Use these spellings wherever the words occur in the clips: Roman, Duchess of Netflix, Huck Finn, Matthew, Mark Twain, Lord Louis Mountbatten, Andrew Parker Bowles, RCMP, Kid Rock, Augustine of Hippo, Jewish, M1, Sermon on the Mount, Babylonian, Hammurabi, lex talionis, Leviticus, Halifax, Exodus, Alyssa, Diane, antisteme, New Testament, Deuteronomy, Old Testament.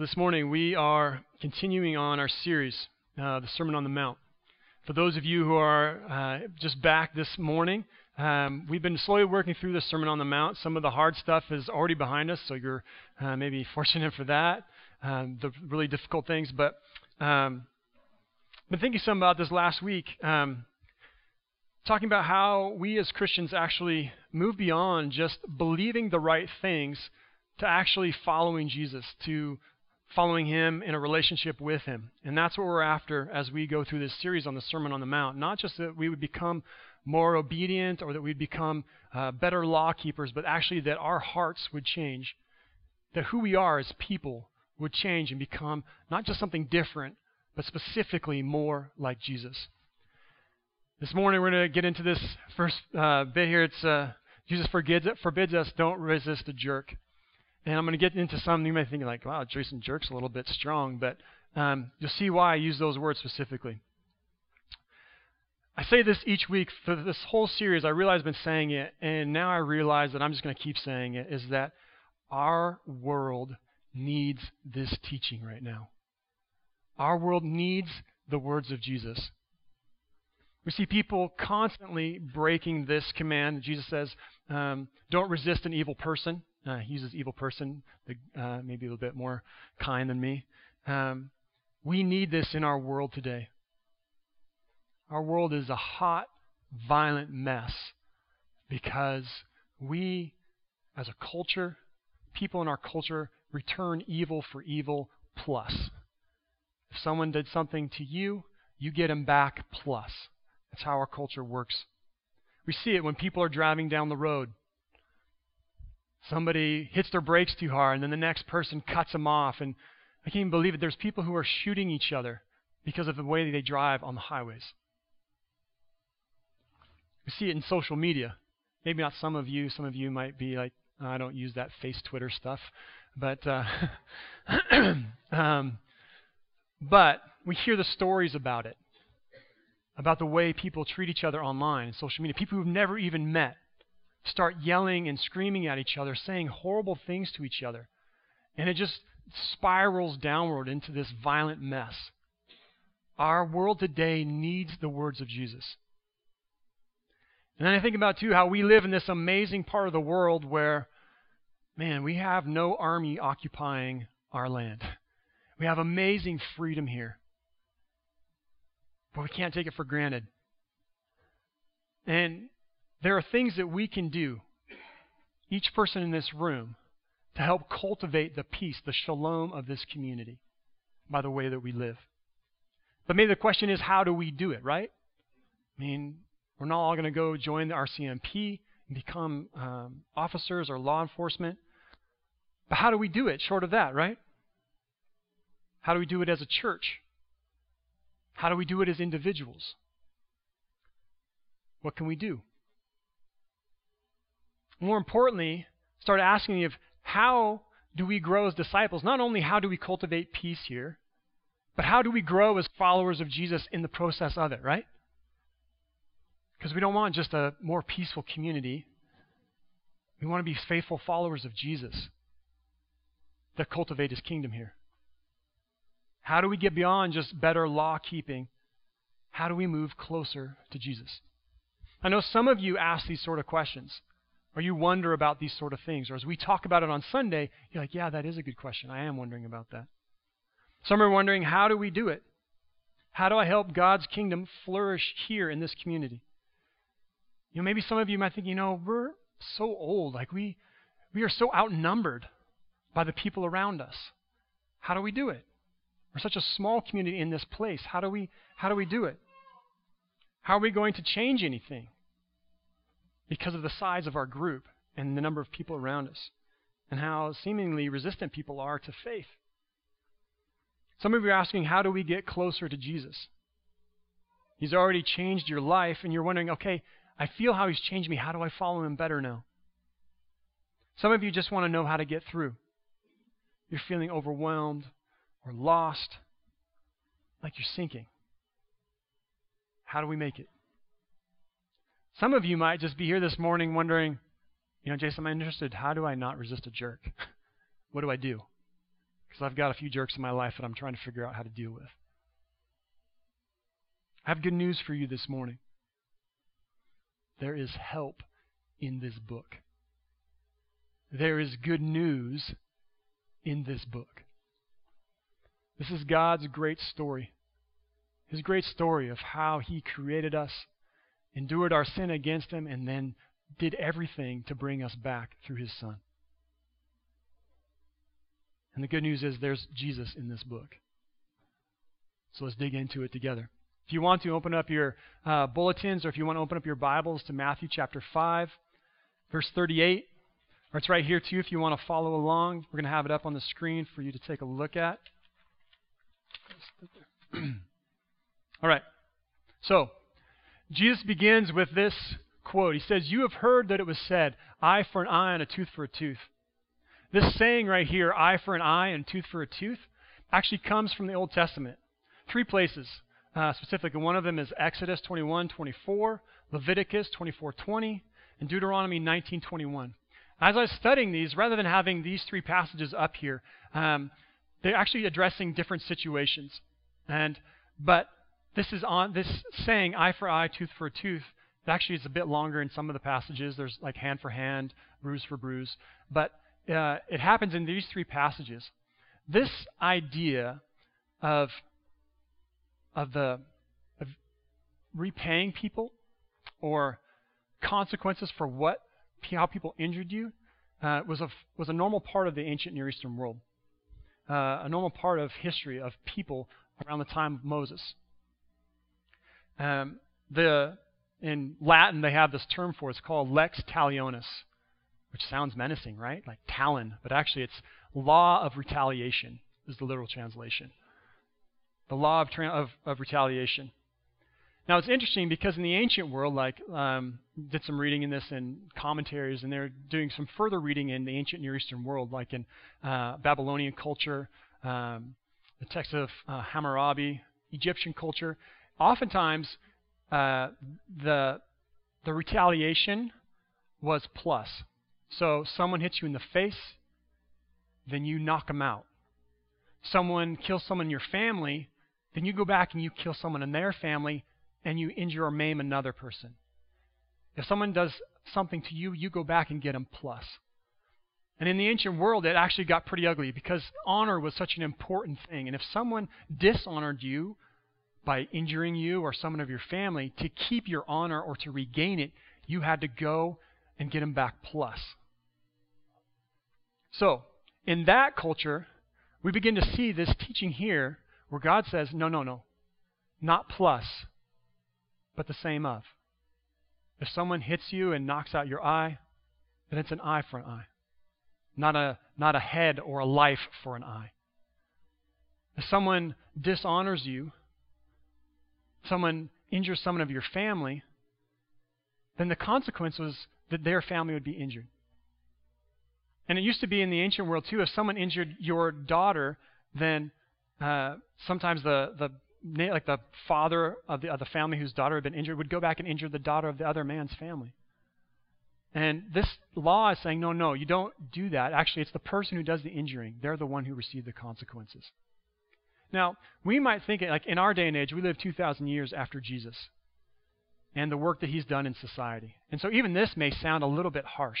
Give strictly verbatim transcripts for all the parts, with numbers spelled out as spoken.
So this morning we are continuing on our series, uh, the Sermon on the Mount. For those of you who are uh, just back this morning, um, we've been slowly working through the Sermon on the Mount. Some of the hard stuff is already behind us, so you're uh, maybe fortunate for that, um, the really difficult things. But um, I've been thinking some about this last week, um, talking about how we as Christians actually move beyond just believing the right things to actually following Jesus, to following Him in a relationship with Him. And that's what we're after as we go through this series on the Sermon on the Mount. Not just that we would become more obedient or that we'd become uh, better law keepers, but actually that our hearts would change, that who we are as people would change and become not just something different, but specifically more like Jesus. This morning we're going to get into this first uh, bit here. It's uh, Jesus forbids, forbids us, don't resist a jerk. And I'm going to get into something you may think like, wow, Jason, jerk's a little bit strong, but um, you'll see why I use those words specifically. I say this each week for this whole series. I realize I've been saying it, and now I realize that I'm just going to keep saying it, is that our world needs this teaching right now. Our world needs the words of Jesus. We see people constantly breaking this command. Jesus says, um, don't resist an evil person. Uh, he uses evil person, uh, maybe a little bit more kind than me. Um, we need this in our world today. Our world is a hot, violent mess because we, as a culture, people in our culture, return evil for evil plus. If someone did something to you, you get them back plus. That's how our culture works. We see it when people are driving down the road. Somebody hits their brakes too hard, and then the next person cuts them off. And I can't even believe it. There's people who are shooting each other because of the way they drive on the highways. We see it in social media. Maybe not some of you. Some of you might be like, oh, I don't use that face Twitter stuff. But, uh, um, but we hear the stories about it, about the way people treat each other online and social media, people who've never even met. Start yelling and screaming at each other, saying horrible things to each other. And it just spirals downward into this violent mess. Our world today needs the words of Jesus. And then I think about, too, how we live in this amazing part of the world where, man, we have no army occupying our land. We have amazing freedom here. But we can't take it for granted. And there are things that we can do, each person in this room, to help cultivate the peace, the shalom of this community by the way that we live. But maybe the question is, how do we do it, right? I mean, we're not all going to go join the R C M P and become um, officers or law enforcement. But how do we do it short of that, right? How do we do it as a church? How do we do it as individuals? What can we do? More importantly, start asking if how do we grow as disciples? Not only how do we cultivate peace here, but how do we grow as followers of Jesus in the process of it, right? Because we don't want just a more peaceful community. We want to be faithful followers of Jesus that cultivate His kingdom here. How do we get beyond just better law keeping? How do we move closer to Jesus? I know some of you ask these sort of questions, or you wonder about these sort of things. Or as we talk about it on Sunday, you're like, yeah, that is a good question. I am wondering about that. Some are wondering, how do we do it? How do I help God's kingdom flourish here in this community? You know, maybe some of you might think, you know, we're so old. Like we, we are so outnumbered by the people around us. How do we do it? We're such a small community in this place. How do we, how do we do it? How are we going to change anything? Because of the size of our group and the number of people around us and how seemingly resistant people are to faith. Some of you are asking, how do we get closer to Jesus? He's already changed your life and you're wondering, okay, I feel how He's changed me. How do I follow Him better now? Some of you just want to know how to get through. You're feeling overwhelmed or lost, like you're sinking. How do we make it? Some of you might just be here this morning wondering, you know, Jason, I'm interested. How do I not resist a jerk? What do I do? because I've got a few jerks in my life that I'm trying to figure out how to deal with. I have good news for you this morning. There is help in this book. There is good news in this book. This is God's great story. His great story of how He created us, endured our sin against Him, and then did everything to bring us back through His Son. And the good news is there's Jesus in this book. So let's dig into it together. If you want to, open up your uh, bulletins, or if you want to open up your Bibles to Matthew chapter five, verse thirty-eight. Or it's right here too if you want to follow along. We're going to have it up on the screen for you to take a look at. All right. So, Jesus begins with this quote. He says, "You have heard that it was said, eye for an eye and a tooth for a tooth." This saying right here, eye for an eye and tooth for a tooth, actually comes from the Old Testament. Three places uh, specifically. One of them is Exodus twenty-one twenty-four, Leviticus twenty-four twenty, and Deuteronomy nineteen twenty-one. As I was studying these, rather than having these three passages up here, um, they're actually addressing different situations. And but this is on this saying, eye for eye, tooth for a tooth. It actually is a bit longer in some of the passages. There's like hand for hand, bruise for bruise. But uh, it happens in these three passages. This idea of of the of repaying people or consequences for what how people injured you uh, was a was a normal part of the ancient Near Eastern world, uh, a normal part of history of people around the time of Moses. Um, the in Latin they have this term for it. It's called lex talionis, which sounds menacing, right? Like talon, but actually it's law of retaliation is the literal translation. The law of tra- of, of retaliation. Now, it's interesting because in the ancient world, like um, did some reading in this and commentaries, and they're doing some further reading in the ancient Near Eastern world, like in uh, Babylonian culture, um, the text of uh, Hammurabi, Egyptian culture. Oftentimes, uh, the the retaliation was plus. So someone hits you in the face, then you knock them out. Someone kills someone in your family, then you go back and you kill someone in their family, and you injure or maim another person. If someone does something to you, you go back and get them plus. And in the ancient world, it actually got pretty ugly because honor was such an important thing. And if someone dishonored you by injuring you or someone of your family, to keep your honor or to regain it, you had to go and get them back plus. So, in that culture, we begin to see this teaching here where God says, no, no, no, not plus, but the same of. If someone hits you and knocks out your eye, then it's an eye for an eye. Not a, not a head or a life for an eye. If someone dishonors you, someone injures someone of your family, then the consequence was that their family would be injured. And it used to be in the ancient world too, if someone injured your daughter, then uh, sometimes the, the like the father of the, of the family whose daughter had been injured would go back and injure the daughter of the other man's family. And this law is saying, no, no, you don't do that. Actually, it's the person who does the injuring. They're the one who received the consequences. Now, we might think, like in our day and age, we live two thousand years after Jesus and the work that He's done in society. And so even this may sound a little bit harsh.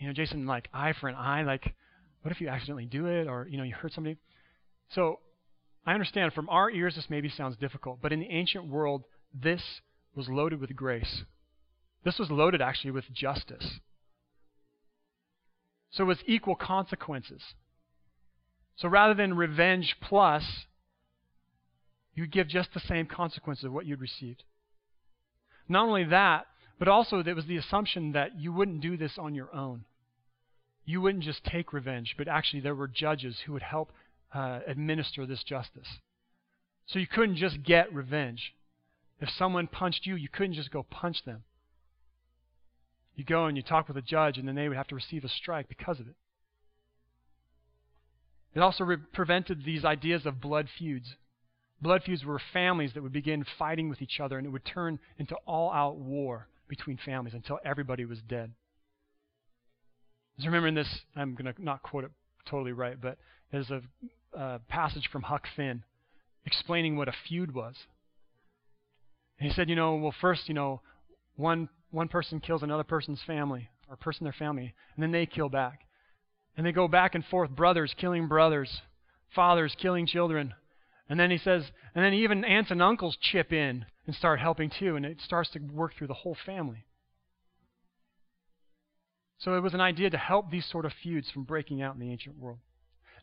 You know, Jason, like eye for an eye, like what if you accidentally do it or, you know, you hurt somebody? So, I understand from our ears this maybe sounds difficult, but in the ancient world, this was loaded with grace. This was loaded actually with justice. So it was equal consequences. So rather than revenge plus, you give just the same consequence of what you'd received. Not only that, but also there was the assumption that you wouldn't do this on your own. You wouldn't just take revenge, but actually there were judges who would help Uh, administer this justice. So you couldn't just get revenge. If someone punched you, you couldn't just go punch them. You go and you talk with a judge, and then they would have to receive a strike because of it. It also re- prevented these ideas of blood feuds. Blood feuds were families that would begin fighting with each other, and it would turn into all-out war between families until everybody was dead. Just remember in this, I'm going to not quote it totally right, but there's a, a passage from Huck Finn explaining what a feud was. And he said, you know, well, first, you know, one one person kills another person's family, or a person in their family, and then they kill back. And they go back and forth, brothers killing brothers, fathers killing children. And then he says, and then even aunts and uncles chip in and start helping too, and it starts to work through the whole family. So it was an idea to help these sort of feuds from breaking out in the ancient world.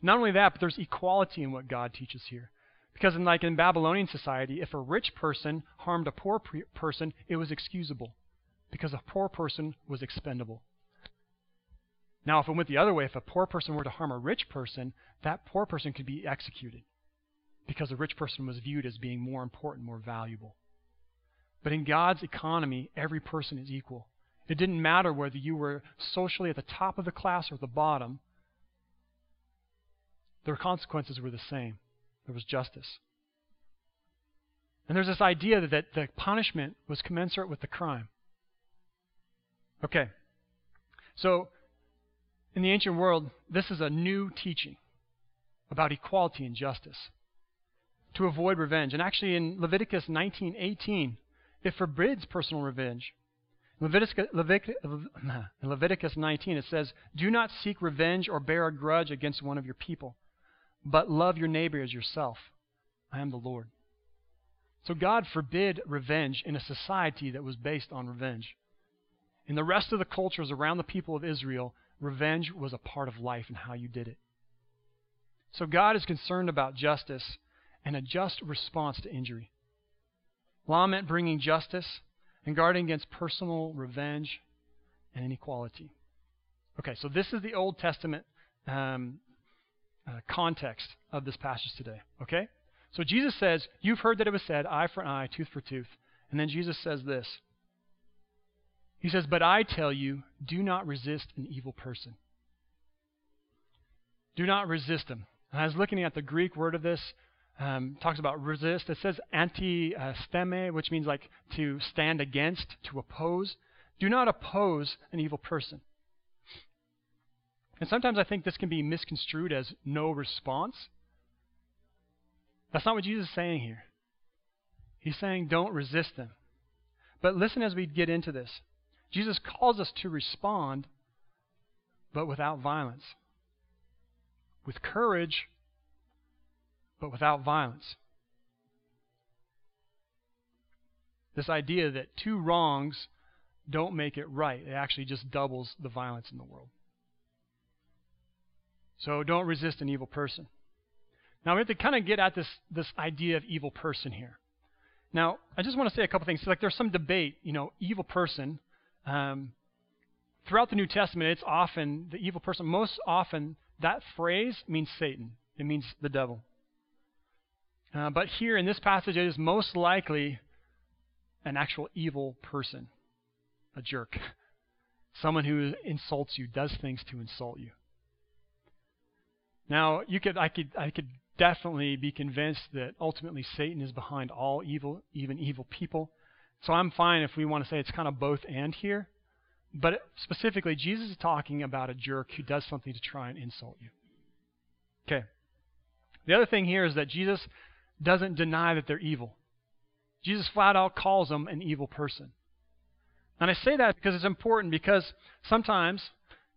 Not only that, but there's equality in what God teaches here. Because in, like in Babylonian society, if a rich person harmed a poor pre- person, it was excusable because a poor person was expendable. Now, if it went the other way, if a poor person were to harm a rich person, that poor person could be executed because a rich person was viewed as being more important, more valuable. But in God's economy, every person is equal. It didn't matter whether you were socially at the top of the class or at the bottom. Their consequences were the same. There was justice. And there's this idea that the punishment was commensurate with the crime. Okay. So, in the ancient world, this is a new teaching about equality and justice to avoid revenge. And actually in Leviticus nineteen eighteen, it forbids personal revenge. Leviticus, Leviticus, in Leviticus nineteen, it says, "Do not seek revenge or bear a grudge against one of your people, but love your neighbor as yourself. I am the Lord." So God forbid revenge in a society that was based on revenge. In the rest of the cultures around the people of Israel, revenge was a part of life and how you did it. So God is concerned about justice and a just response to injury. Law meant bringing justice and guarding against personal revenge and inequality. Okay, so this is the Old Testament um, Uh, context of this passage today, okay? So Jesus says, you've heard that it was said, eye for an eye, tooth for tooth. And then Jesus says this. He says, but I tell you, do not resist an evil person. Do not resist him. And I was looking at the Greek word of this. Um, talks about resist. It says antisteme, which means like to stand against, to oppose. Do not oppose an evil person. And sometimes I think this can be misconstrued as no response. That's not what Jesus is saying here. He's saying don't resist them. But listen as we get into this. Jesus calls us to respond, but without violence. With courage, but without violence. This idea that two wrongs don't make it right. It actually just doubles the violence in the world. So don't resist an evil person. Now we have to kind of get at this this idea of evil person here. Now I just want to say a couple things. So like there's some debate, you know, evil person. Um, throughout the New Testament, it's often the evil person. Most often that phrase means Satan. It means the devil. Uh, but here in this passage, it is most likely an actual evil person, a jerk, someone who insults you, does things to insult you. Now, you could, I could, I could definitely be convinced that ultimately Satan is behind all evil, even evil people. So I'm fine if we want to say it's kind of both and here. But specifically, Jesus is talking about a jerk who does something to try and insult you. Okay. The other thing here is that Jesus doesn't deny that they're evil. Jesus flat out calls them an evil person. And I say that because it's important, because sometimes,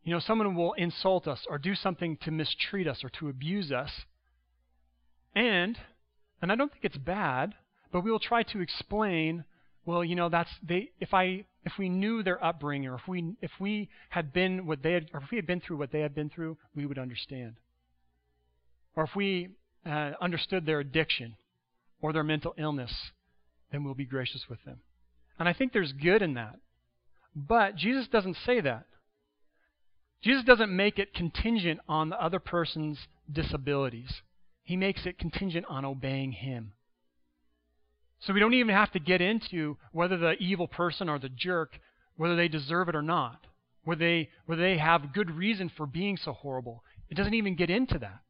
you know, someone will insult us or do something to mistreat us or to abuse us. And, and I don't think it's bad, but we will try to explain, well, you know, that's they. If I, if we knew their upbringing, or if we, if we had been what they had, or if we had been through what they had been through, we would understand. Or if we uh, understood their addiction or their mental illness, then we'll be gracious with them. And I think there's good in that, but Jesus doesn't say that. Jesus doesn't make it contingent on the other person's disabilities. He makes it contingent on obeying him. So we don't even have to get into whether the evil person or the jerk, whether they deserve it or not, whether they, whether they have good reason for being so horrible. It doesn't even get into that.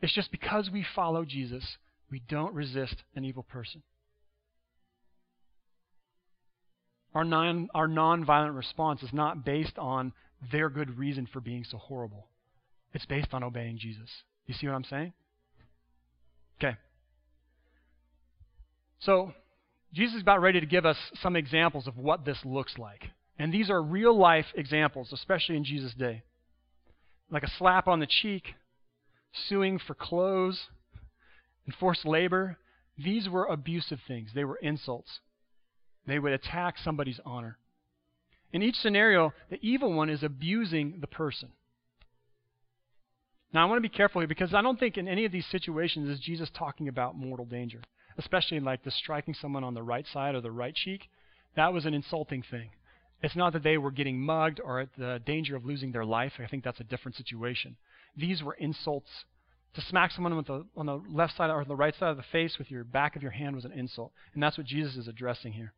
It's just because we follow Jesus, we don't resist an evil person. Our non, our nonviolent response is not based on their good reason for being so horrible. It's based on obeying Jesus. You see what I'm saying? Okay. So Jesus is about ready to give us some examples of what this looks like. And these are real life examples, especially in Jesus' day. Like a slap on the cheek, suing for clothes, enforced labor. These were abusive things. They were insults. They would attack somebody's honor. In each scenario, the evil one is abusing the person. Now, I want to be careful here because I don't think in any of these situations is Jesus talking about mortal danger, especially like the striking someone on the right side or the right cheek. That was an insulting thing. It's not that they were getting mugged or at the danger of losing their life. I think that's a different situation. These were insults. To smack someone with the, on the left side or the right side of the face with your back of your hand was an insult, and that's what Jesus is addressing here.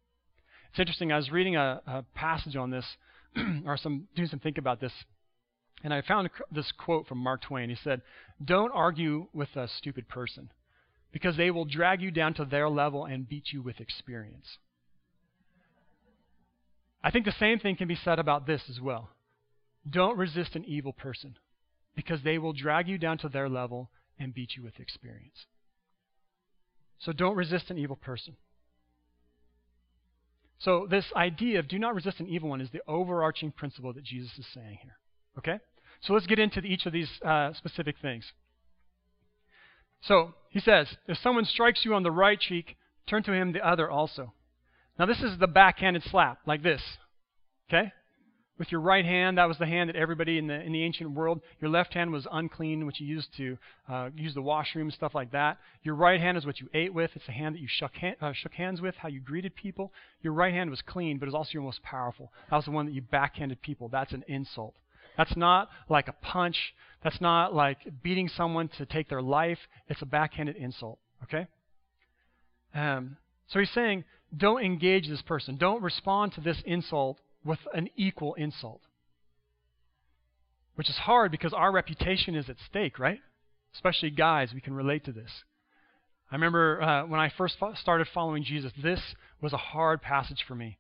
It's interesting. I was reading a, a passage on this, or some doing some think about this, and I found this quote from Mark Twain. He said, "Don't argue with a stupid person, because they will drag you down to their level and beat you with experience." I think the same thing can be said about this as well. Don't resist an evil person, because they will drag you down to their level and beat you with experience. So don't resist an evil person. So this idea of do not resist an evil one is the overarching principle that Jesus is saying here. Okay? So let's get into the, each of these uh, specific things. So he says, if someone strikes you on the right cheek, turn to him the other also. Now this is the backhanded slap, like this. Okay? With your right hand, that was the hand that everybody in the in the ancient world, your left hand was unclean, which you used to uh, use the washroom, stuff like that. Your right hand is what you ate with. It's the hand that you shook, hand, uh, shook hands with, how you greeted people. Your right hand was clean, but it was also your most powerful. That was the one that you backhanded people. That's an insult. That's not like a punch. That's not like beating someone to take their life. It's a backhanded insult, okay? Um, so he's saying, don't engage this person. Don't respond to this insult with an equal insult. Which is hard because our reputation is at stake, right? Especially guys, we can relate to this. I remember uh, when I first fo- started following Jesus, this was a hard passage for me.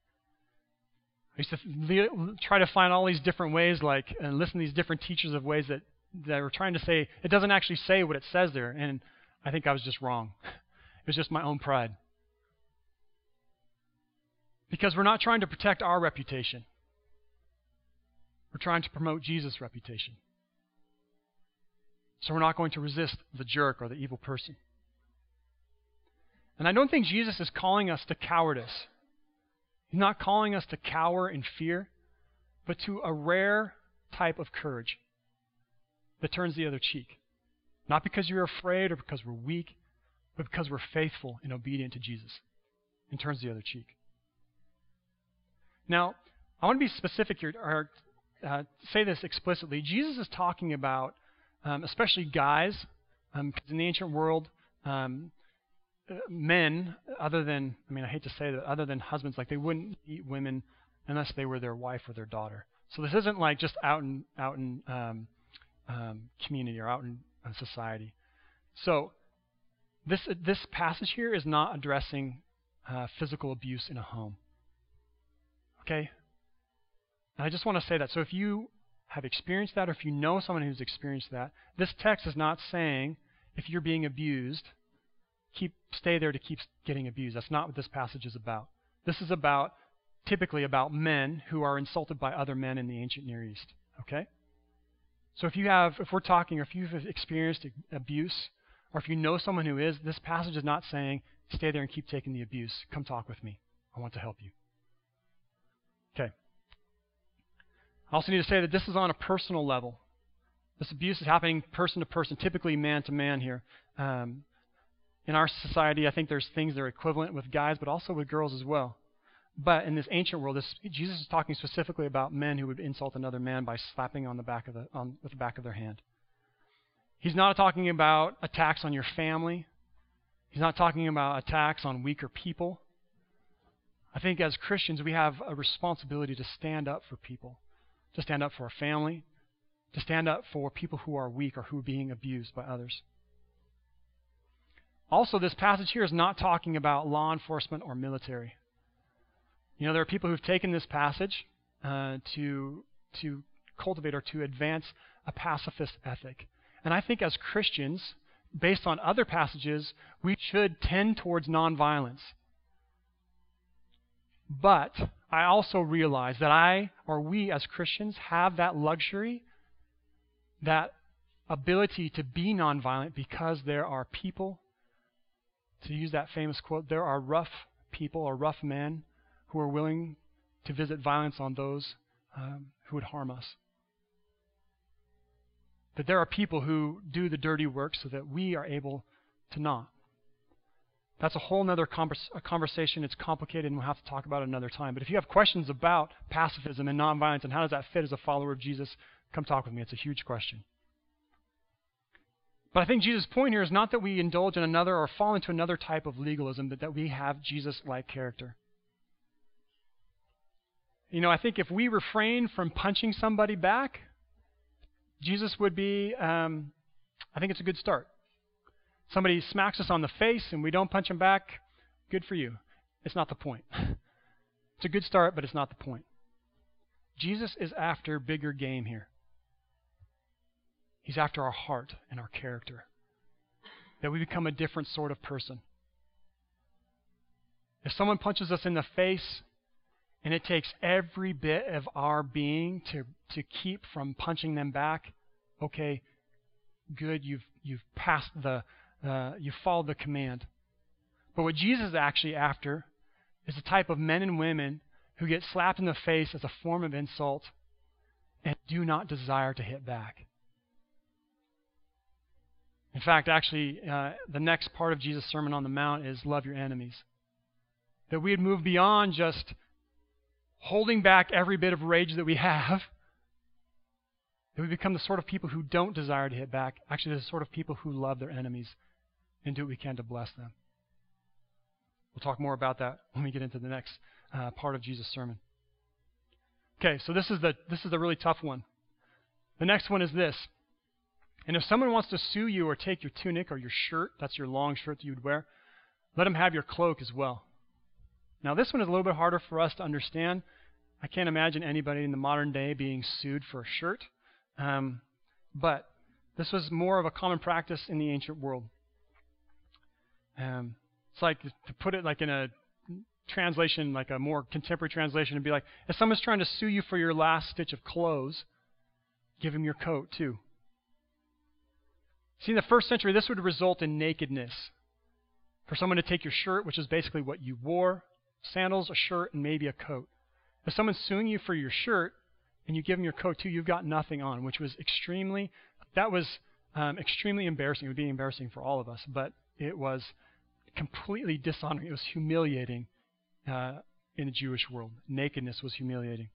I used to le- try to find all these different ways, like, and listen to these different teachers of ways that, that were trying to say, it doesn't actually say what it says there, and I think I was just wrong. It was just my own pride. Because we're not trying to protect our reputation. We're trying to promote Jesus' reputation. So we're not going to resist the jerk or the evil person. And I don't think Jesus is calling us to cowardice. He's not calling us to cower in fear, but to a rare type of courage that turns the other cheek. Not because you're afraid or because we're weak, but because we're faithful and obedient to Jesus and turns the other cheek. Now, I want to be specific here, or uh, say this explicitly. Jesus is talking about, um, especially guys, um, because in the ancient world, um, men, other than, I mean, I hate to say that, other than husbands, like they wouldn't eat women unless they were their wife or their daughter. So this isn't like just out in out in um, um, community or out in uh, society. So this this passage here is not addressing uh, physical abuse in a home. Okay? And I just want to say that. So if you have experienced that or if you know someone who's experienced that, this text is not saying if you're being abused, keep stay there to keep getting abused. That's not what this passage is about. This is about, typically about men who are insulted by other men in the ancient Near East. Okay? So if you have, if we're talking, or if you've experienced abuse, or if you know someone who is, this passage is not saying stay there and keep taking the abuse. Come talk with me. I want to help you. Okay. I also need to say that this is on a personal level. This abuse is happening person to person, typically man to man here. Um, in our society, I think there's things that are equivalent with guys, but also with girls as well. But in this ancient world, this, Jesus is talking specifically about men who would insult another man by slapping on the back of the on, with the back of their hand. He's not talking about attacks on your family. He's not talking about attacks on weaker people. I think as Christians, we have a responsibility to stand up for people, to stand up for our family, to stand up for people who are weak or who are being abused by others. Also, this passage here is not talking about law enforcement or military. You know, there are people who've taken this passage uh, to to cultivate or to advance a pacifist ethic. And I think as Christians, based on other passages, we should tend towards nonviolence. But I also realize that I, or we as Christians, have that luxury, that ability to be nonviolent, because there are people, to use that famous quote, there are rough people or rough men who are willing to visit violence on those um, who would harm us. That there are people who do the dirty work so that we are able to not. That's a whole other converse, conversation. It's complicated, and we'll have to talk about it another time. But if you have questions about pacifism and nonviolence and how does that fit as a follower of Jesus, come talk with me. It's a huge question. But I think Jesus' point here is not that we indulge in another or fall into another type of legalism, but that we have Jesus-like character. You know, I think if we refrain from punching somebody back, Jesus would be, um, I think it's a good start. Somebody smacks us on the face and we don't punch them back, good for you. It's not the point. It's a good start, but it's not the point. Jesus is after bigger game here. He's after our heart and our character, that we become a different sort of person. If someone punches us in the face, and it takes every bit of our being to, to keep from punching them back, okay, good, you've you've passed the, uh, you've followed the command. But what Jesus is actually after is the type of men and women who get slapped in the face as a form of insult and do not desire to hit back. In fact, actually, uh, the next part of Jesus' Sermon on the Mount is love your enemies. That we would move beyond just holding back every bit of rage that we have, that we become the sort of people who don't desire to hit back. Actually, the sort of people who love their enemies and do what we can to bless them. We'll talk more about that when we get into the next uh, part of Jesus' sermon. Okay, so this is the this is the really tough one. The next one is this. And if someone wants to sue you or take your tunic or your shirt, that's your long shirt that you would wear, let him have your cloak as well. Now, this one is a little bit harder for us to understand. I can't imagine anybody in the modern day being sued for a shirt. Um, but this was more of a common practice in the ancient world. Um, it's like, to put it like in a translation, like a more contemporary translation, it'd be like, if someone's trying to sue you for your last stitch of clothes, give him your coat too. See, in the first century, this would result in nakedness. For someone to take your shirt, which is basically what you wore, sandals, a shirt, and maybe a coat. If someone's suing you for your shirt and you give them your coat too, you've got nothing on, which was extremely, that was um, extremely embarrassing. It would be embarrassing for all of us, but it was completely dishonoring. It was humiliating uh, in the Jewish world. Nakedness was humiliating.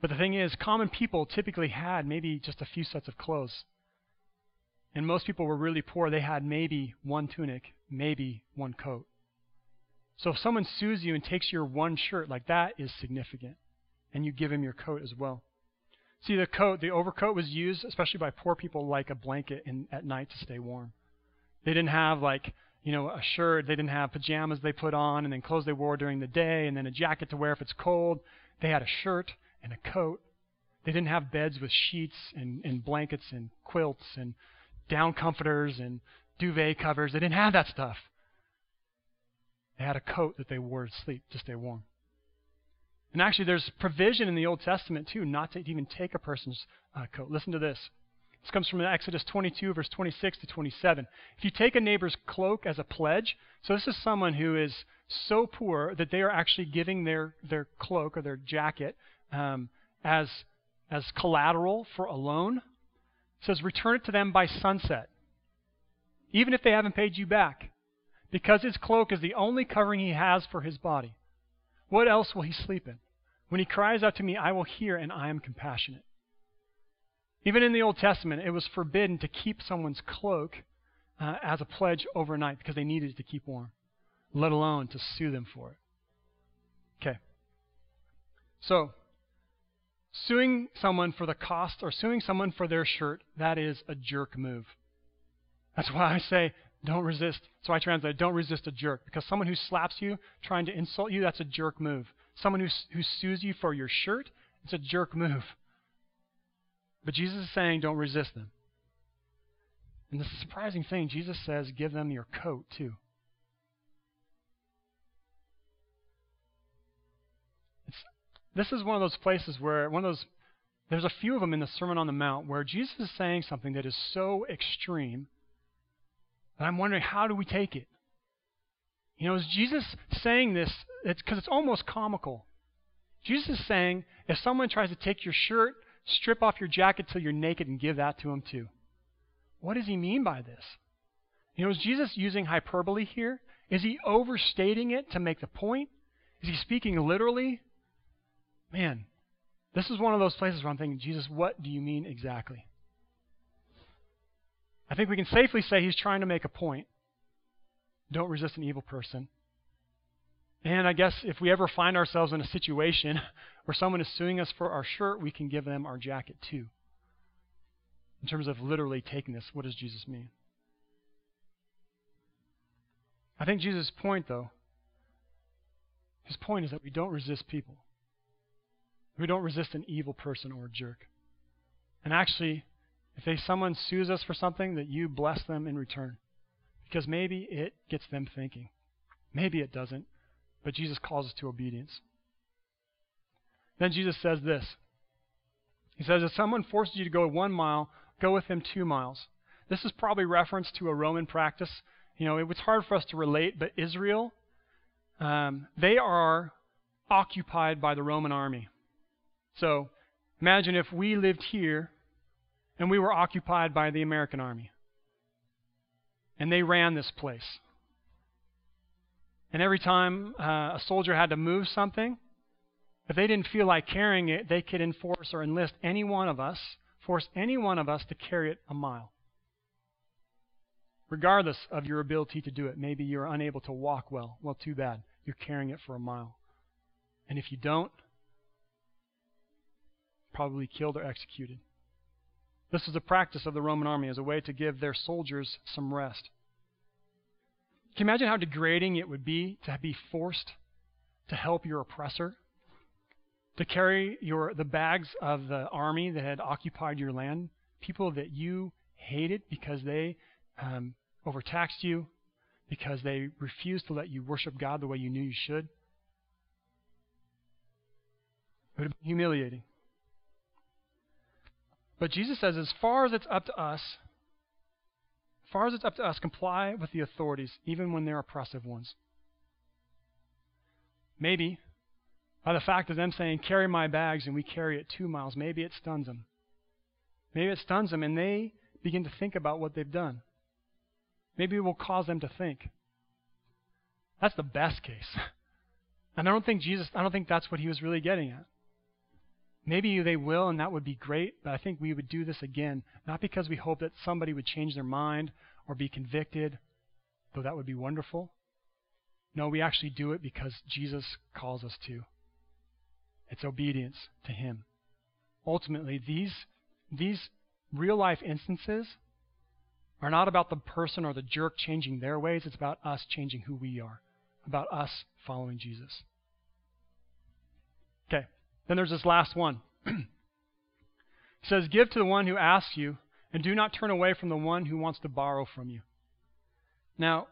But the thing is, common people typically had maybe just a few sets of clothes. And most people were really poor. They had maybe one tunic, maybe one coat. So if someone sues you and takes your one shirt, like that is significant. And you give him your coat as well. See, the coat, the overcoat was used, especially by poor people, like a blanket in, at night to stay warm. They didn't have like, you know, a shirt. They didn't have pajamas they put on and then clothes they wore during the day and then a jacket to wear if it's cold. They had a shirt and a coat. They didn't have beds with sheets and, and blankets and quilts and down comforters and duvet covers. They didn't have that stuff. They had a coat that they wore to sleep to stay warm. And actually, there's provision in the Old Testament, too, not to even take a person's uh, coat. Listen to this. This comes from Exodus twenty-two, verse twenty-six to twenty-seven. If you take a neighbor's cloak as a pledge, so this is someone who is so poor that they are actually giving their, their cloak or their jacket um, as, as collateral for a loan. It says, return it to them by sunset, even if they haven't paid you back. Because his cloak is the only covering he has for his body. What else will he sleep in? When he cries out to me, I will hear, and I am compassionate. Even in the Old Testament, it was forbidden to keep someone's cloak uh, as a pledge overnight because they needed it to keep warm, let alone to sue them for it. Okay. So, suing someone for the cost or suing someone for their shirt, that is a jerk move. That's why I say, don't resist. So I translate, don't resist a jerk. Because someone who slaps you, trying to insult you, that's a jerk move. Someone who, who sues you for your shirt, it's a jerk move. But Jesus is saying, don't resist them. And the surprising thing, Jesus says, give them your coat too. It's, this is one of those places where, one of those, there's a few of them in the Sermon on the Mount where Jesus is saying something that is so extreme that I'm wondering, how do we take it? You know, is Jesus saying this, it's because it's almost comical. Jesus is saying, if someone tries to take your shirt, strip off your jacket till you're naked and give that to him too. What does he mean by this? You know, is Jesus using hyperbole here? Is he overstating it to make the point? Is he speaking literally? Man, this is one of those places where I'm thinking, Jesus, what do you mean exactly? I think we can safely say he's trying to make a point. Don't resist an evil person. And I guess if we ever find ourselves in a situation where someone is suing us for our shirt, we can give them our jacket too. In terms of literally taking this, what does Jesus mean? I think Jesus' point, though, his point is that we don't resist people. We don't resist an evil person or a jerk. And actually, if they, someone sues us for something, that you bless them in return. Because maybe it gets them thinking. Maybe it doesn't. But Jesus calls us to obedience. Then Jesus says this. He says, if someone forces you to go one mile, go with him two miles. This is probably reference to a Roman practice. You know, it was hard for us to relate, but Israel, um, they are occupied by the Roman army. So imagine if we lived here and we were occupied by the American army. And they ran this place. And every time uh, a soldier had to move something, if they didn't feel like carrying it, they could enforce or enlist any one of us, force any one of us to carry it a mile. Regardless of your ability to do it, maybe you're unable to walk well. Well, too bad. You're carrying it for a mile. And if you don't, probably killed or executed. This was a practice of the Roman army as a way to give their soldiers some rest. Can you imagine how degrading it would be to be forced to help your oppressor? To carry your the bags of the army that had occupied your land, people that you hated because they um, overtaxed you, because they refused to let you worship God the way you knew you should. It would have been humiliating. But Jesus says, as far as it's up to us, as far as it's up to us, comply with the authorities, even when they're oppressive ones. Maybe by the fact of them saying, carry my bags, and we carry it two miles, maybe it stuns them. Maybe it stuns them, and they begin to think about what they've done. Maybe it will cause them to think. That's the best case. And I don't think Jesus, I don't think that's what he was really getting at. Maybe they will, and that would be great, but I think we would do this again, not because we hope that somebody would change their mind or be convicted, though that would be wonderful. No, we actually do it because Jesus calls us to. It's obedience to him. Ultimately, these, these real-life instances are not about the person or the jerk changing their ways. It's about us changing who we are, about us following Jesus. Okay, then there's this last one. It says, give to the one who asks you, and do not turn away from the one who wants to borrow from you. Now,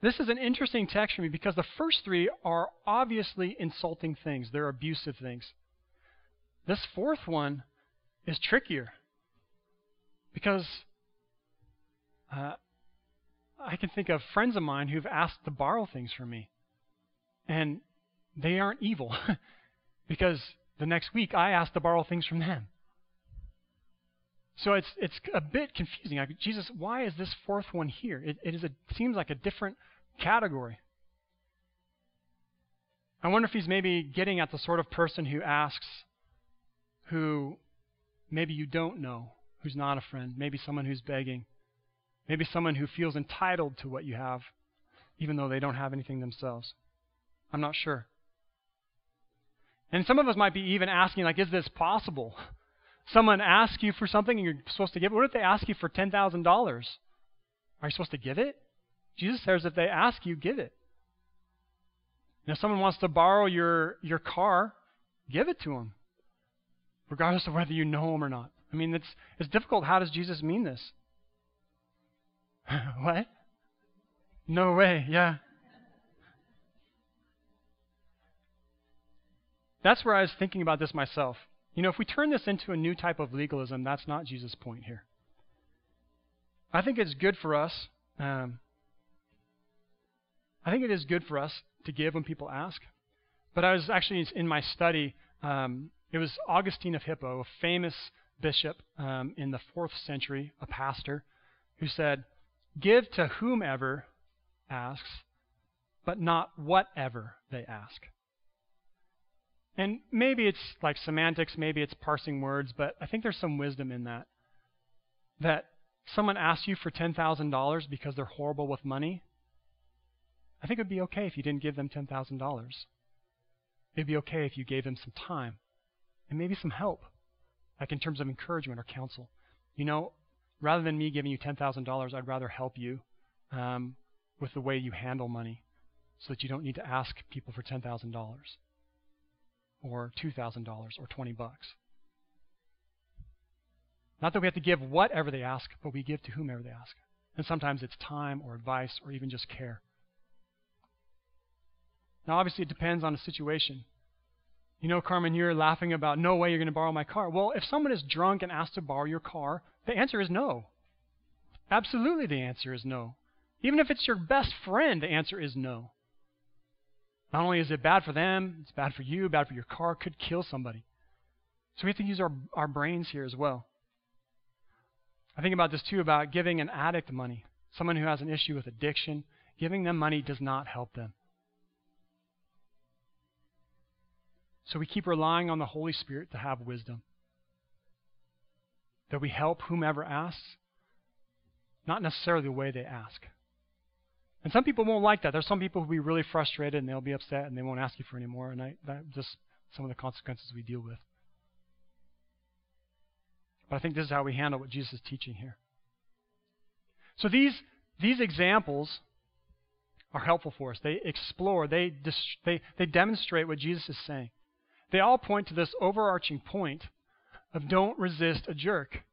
this is an interesting text for me because the first three are obviously insulting things. They're abusive things. This fourth one is trickier because uh, I can think of friends of mine who've asked to borrow things from me, and they aren't evil because the next week I asked to borrow things from them. So it's it's a bit confusing. Like, Jesus, why is this fourth one here? It, it is a, seems like a different category. I wonder if he's maybe getting at the sort of person who asks, who maybe you don't know, who's not a friend, maybe someone who's begging, maybe someone who feels entitled to what you have, even though they don't have anything themselves. I'm not sure. And some of us might be even asking, like, is this possible? Someone asks you for something and you're supposed to give it. What if they ask you for ten thousand dollars? Are you supposed to give it? Jesus says if they ask you, give it. And if someone wants to borrow your, your car, give it to them, regardless of whether you know them or not. I mean, it's it's difficult. How does Jesus mean this? What? No way, yeah. That's where I was thinking about this myself. You know, if we turn this into a new type of legalism, that's not Jesus' point here. I think it's good for us. Um, I think it is good for us to give when people ask. But I was actually in my study, um, it was Augustine of Hippo, a famous bishop um, in the fourth century, a pastor, who said, "Give to whomever asks, but not whatever they ask." And maybe it's like semantics, maybe it's parsing words, but I think there's some wisdom in that. That someone asks you for ten thousand dollars because they're horrible with money, I think it would be okay if you didn't give them ten thousand dollars. It'd be okay if you gave them some time and maybe some help, like in terms of encouragement or counsel. You know, rather than me giving you ten thousand dollars, I'd rather help you um, with the way you handle money so that you don't need to ask people for ten thousand dollars. Or two thousand dollars or twenty bucks. Not that we have to give whatever they ask, but we give to whomever they ask. And sometimes it's time or advice or even just care. Now, obviously, it depends on the situation. You know, Carmen, you're laughing about, no way you're going to borrow my car. Well, if someone is drunk and asked to borrow your car, the answer is no. Absolutely, the answer is no. Even if it's your best friend, the answer is no. Not only is it bad for them, it's bad for you, bad for your car, could kill somebody. So we have to use our, our brains here as well. I think about this too, about giving an addict money, someone who has an issue with addiction. Giving them money does not help them. So we keep relying on the Holy Spirit to have wisdom. That we help whomever asks, not necessarily the way they ask. And some people won't like that. There's some people who will be really frustrated and they'll be upset and they won't ask you for any more. And I, that just some of the consequences we deal with. But I think this is how we handle what Jesus is teaching here. So these these examples are helpful for us. They explore, they they they demonstrate what Jesus is saying. They all point to this overarching point of don't resist a jerk.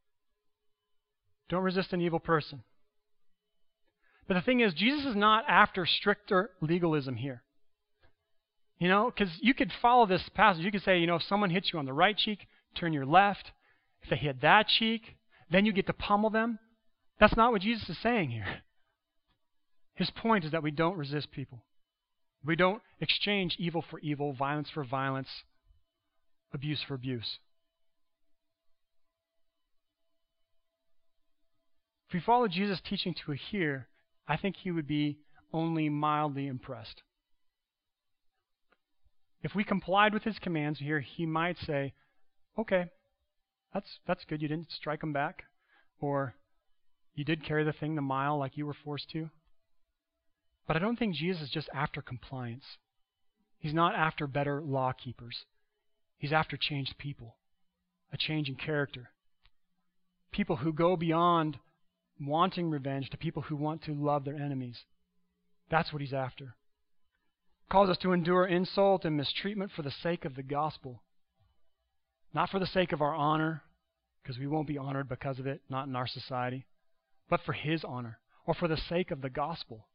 Don't resist an evil person. But the thing is, Jesus is not after stricter legalism here. You know, because you could follow this passage. You could say, you know, if someone hits you on the right cheek, turn your left. If they hit that cheek, then you get to pummel them. That's not what Jesus is saying here. His point is that we don't resist people. We don't exchange evil for evil, violence for violence, abuse for abuse. If we follow Jesus' teaching to here, I think he would be only mildly impressed. If we complied with his commands here, he might say, okay, that's that's good, you didn't strike him back, or you did carry the thing the mile like you were forced to. But I don't think Jesus is just after compliance. He's not after better law keepers. He's after changed people, a change in character. People who go beyond wanting revenge to people who want to love their enemies. That's what he's after. Calls us to endure insult and mistreatment for the sake of the gospel. Not for the sake of our honor, because we won't be honored because of it, not in our society, but for his honor, or for the sake of the gospel.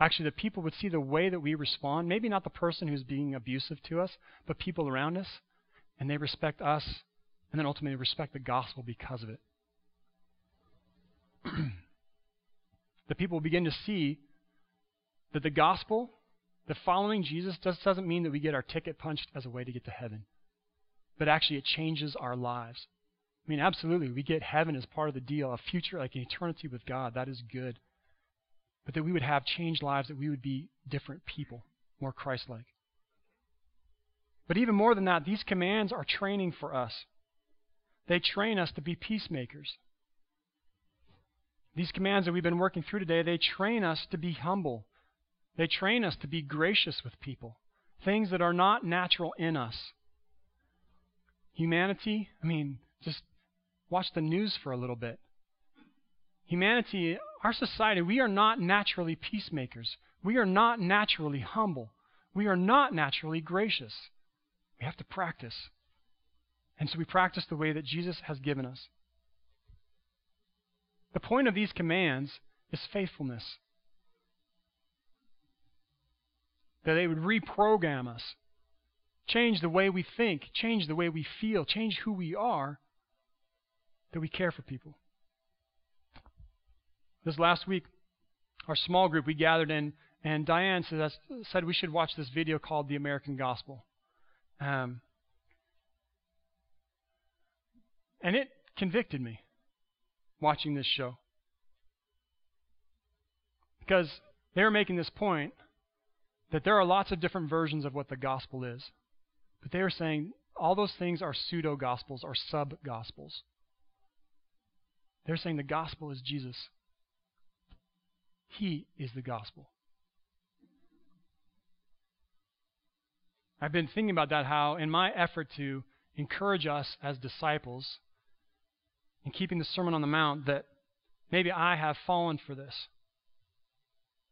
Actually, the people would see the way that we respond, maybe not the person who's being abusive to us, but people around us, and they respect us, and then ultimately respect the gospel because of it. The people begin to see that the gospel, the following Jesus, just doesn't mean that we get our ticket punched as a way to get to heaven. But actually it changes our lives. I mean, absolutely, we get heaven as part of the deal, a future, like an eternity with God. That is good. But that we would have changed lives, that we would be different people, more Christ-like. But even more than that, these commands are training for us. They train us to be peacemakers. These commands that we've been working through today, they train us to be humble. They train us to be gracious with people, things that are not natural in us. Humanity, I mean, just watch the news for a little bit. Humanity, our society, we are not naturally peacemakers. We are not naturally humble. We are not naturally gracious. We have to practice. And so we practice the way that Jesus has given us. The point of these commands is faithfulness. That they would reprogram us, change the way we think, change the way we feel, change who we are, that we care for people. This last week, our small group, we gathered in, and Diane said, said we should watch this video called The American Gospel. Um, and it convicted me, watching this show. Because they were making this point that there are lots of different versions of what the gospel is. But they were saying all those things are pseudo-gospels or sub-gospels. They're saying the gospel is Jesus. He is the gospel. I've been thinking about that, how in my effort to encourage us as disciples in keeping the Sermon on the Mount, that maybe I have fallen for this.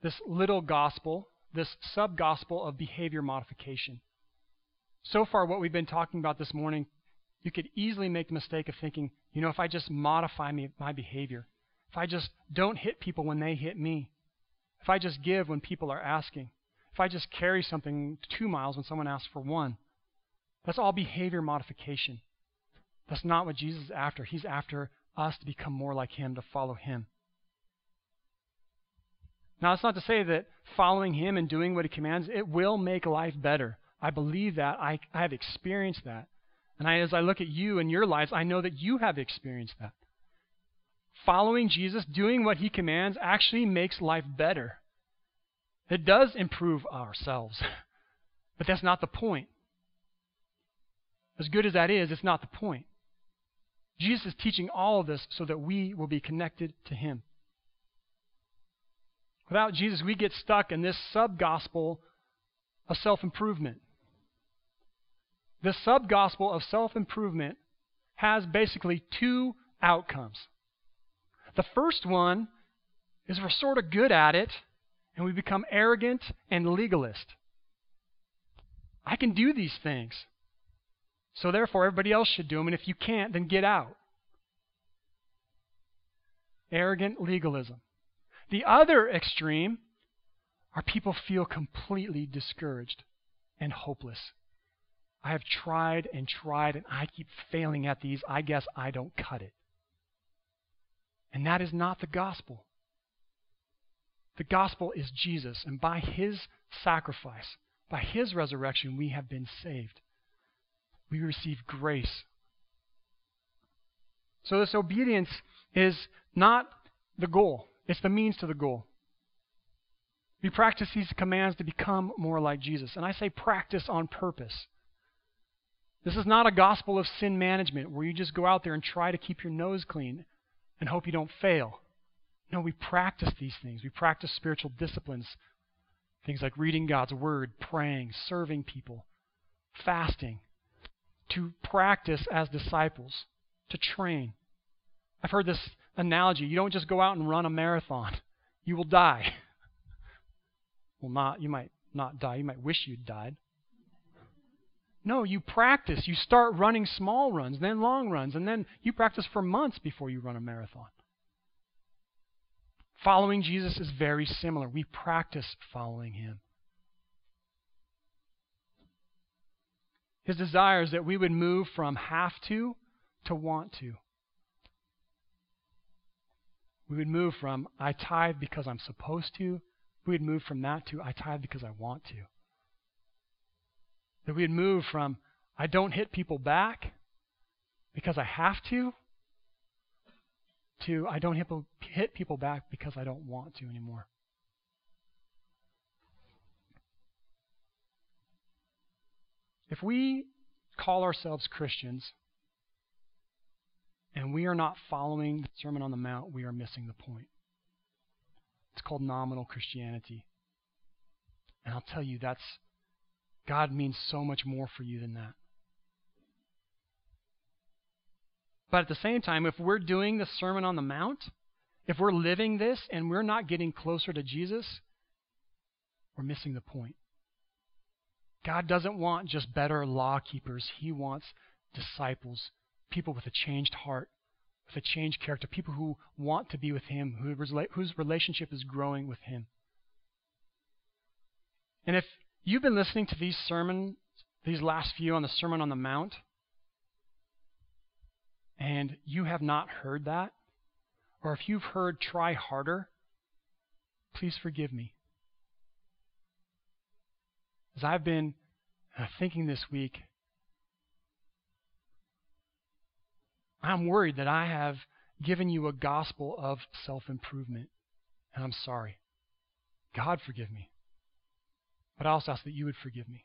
This little gospel, this sub-gospel of behavior modification. So far, what we've been talking about this morning, you could easily make the mistake of thinking, you know, if I just modify me, my behavior, if I just don't hit people when they hit me, if I just give when people are asking, if I just carry something two miles when someone asks for one, that's all behavior modification. That's not what Jesus is after. He's after us to become more like Him, to follow Him. Now, it's not to say that following Him and doing what He commands, it will make life better. I believe that. I, I have experienced that. And I, as I look at you and your lives, I know that you have experienced that. Following Jesus, doing what He commands, actually makes life better. It does improve ourselves. But that's not the point. As good as that is, it's not the point. Jesus is teaching all of this so that we will be connected to Him. Without Jesus, we get stuck in this sub-gospel of self-improvement. This sub-gospel of self-improvement has basically two outcomes. The first one is we're sort of good at it, and we become arrogant and legalist. I can do these things, so therefore everybody else should do them, and if you can't, then get out. Arrogant legalism. The other extreme are people feel completely discouraged and hopeless. I have tried and tried, and I keep failing at these. I guess I don't cut it. And that is not the gospel. The gospel is Jesus, and by His sacrifice, by His resurrection, we have been saved. We receive grace. So this obedience is not the goal. It's the means to the goal. We practice these commands to become more like Jesus. And I say practice on purpose. This is not a gospel of sin management where you just go out there and try to keep your nose clean and hope you don't fail. No, we practice these things. We practice spiritual disciplines, things like reading God's Word, praying, serving people, fasting, to practice as disciples, to train. I've heard this analogy. You don't just go out and run a marathon. You will die. Well, not. You might not die. You might wish you'd died. No, you practice. You start running small runs, then long runs, and then you practice for months before you run a marathon. Following Jesus is very similar. We practice following Him. His desire is that we would move from have to to want to. We would move from, I tithe because I'm supposed to. We would move from that to, I tithe because I want to. That we would move from, I don't hit people back because I have to, to, I don't hit people back because I don't want to anymore. If we call ourselves Christians, and we are not following the Sermon on the Mount, we are missing the point. It's called nominal Christianity. And I'll tell you, that's God means so much more for you than that. But at the same time, if we're doing the Sermon on the Mount, if we're living this and we're not getting closer to Jesus, we're missing the point. God doesn't want just better law keepers. He wants disciples. People with a changed heart, with a changed character, people who want to be with Him, who resla- whose relationship is growing with Him. And if you've been listening to these sermons, these last few on the Sermon on the Mount, and you have not heard that, or if you've heard try harder, please forgive me. As I've been uh, thinking this week, I'm worried that I have given you a gospel of self-improvement, and I'm sorry. God, forgive me. But I also ask that you would forgive me.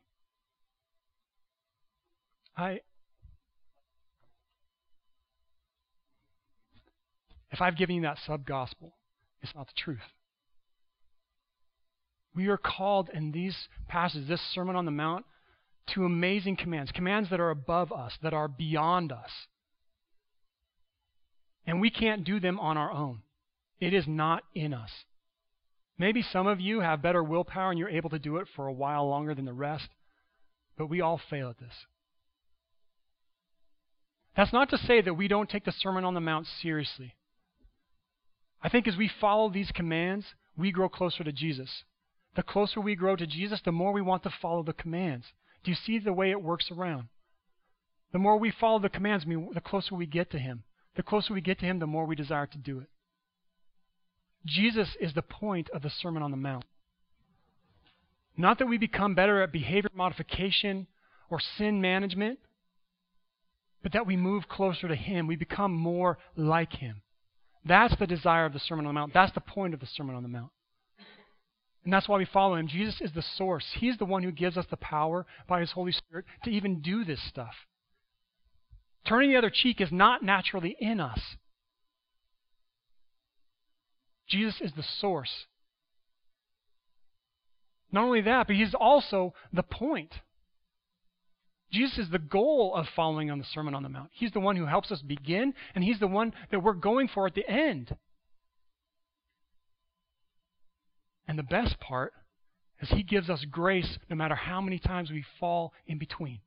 I, if I've given you that sub-gospel, it's not the truth. We are called in these passages, this Sermon on the Mount, to amazing commands, commands that are above us, that are beyond us. And we can't do them on our own. It is not in us. Maybe some of you have better willpower and you're able to do it for a while longer than the rest, but we all fail at this. That's not to say that we don't take the Sermon on the Mount seriously. I think as we follow these commands, we grow closer to Jesus. The closer we grow to Jesus, the more we want to follow the commands. Do you see the way it works around? The more we follow the commands, the closer we get to Him. The closer we get to Him, the more we desire to do it. Jesus is the point of the Sermon on the Mount. Not that we become better at behavior modification or sin management, but that we move closer to Him. We become more like Him. That's the desire of the Sermon on the Mount. That's the point of the Sermon on the Mount. And that's why we follow Him. Jesus is the source. He's the one who gives us the power by His Holy Spirit to even do this stuff. Turning the other cheek is not naturally in us. Jesus is the source. Not only that, but He's also the point. Jesus is the goal of following on the Sermon on the Mount. He's the one who helps us begin, and He's the one that we're going for at the end. And the best part is He gives us grace no matter how many times we fall in between.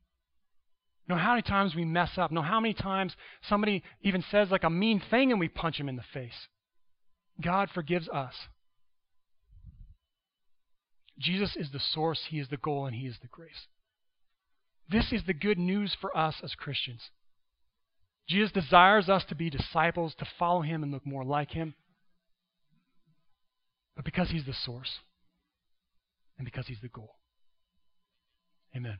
No matter how many times we mess up. No matter how many times somebody even says like a mean thing and we punch him in the face. God forgives us. Jesus is the source, He is the goal, and He is the grace. This is the good news for us as Christians. Jesus desires us to be disciples, to follow Him and look more like Him. But because He's the source and because He's the goal. Amen.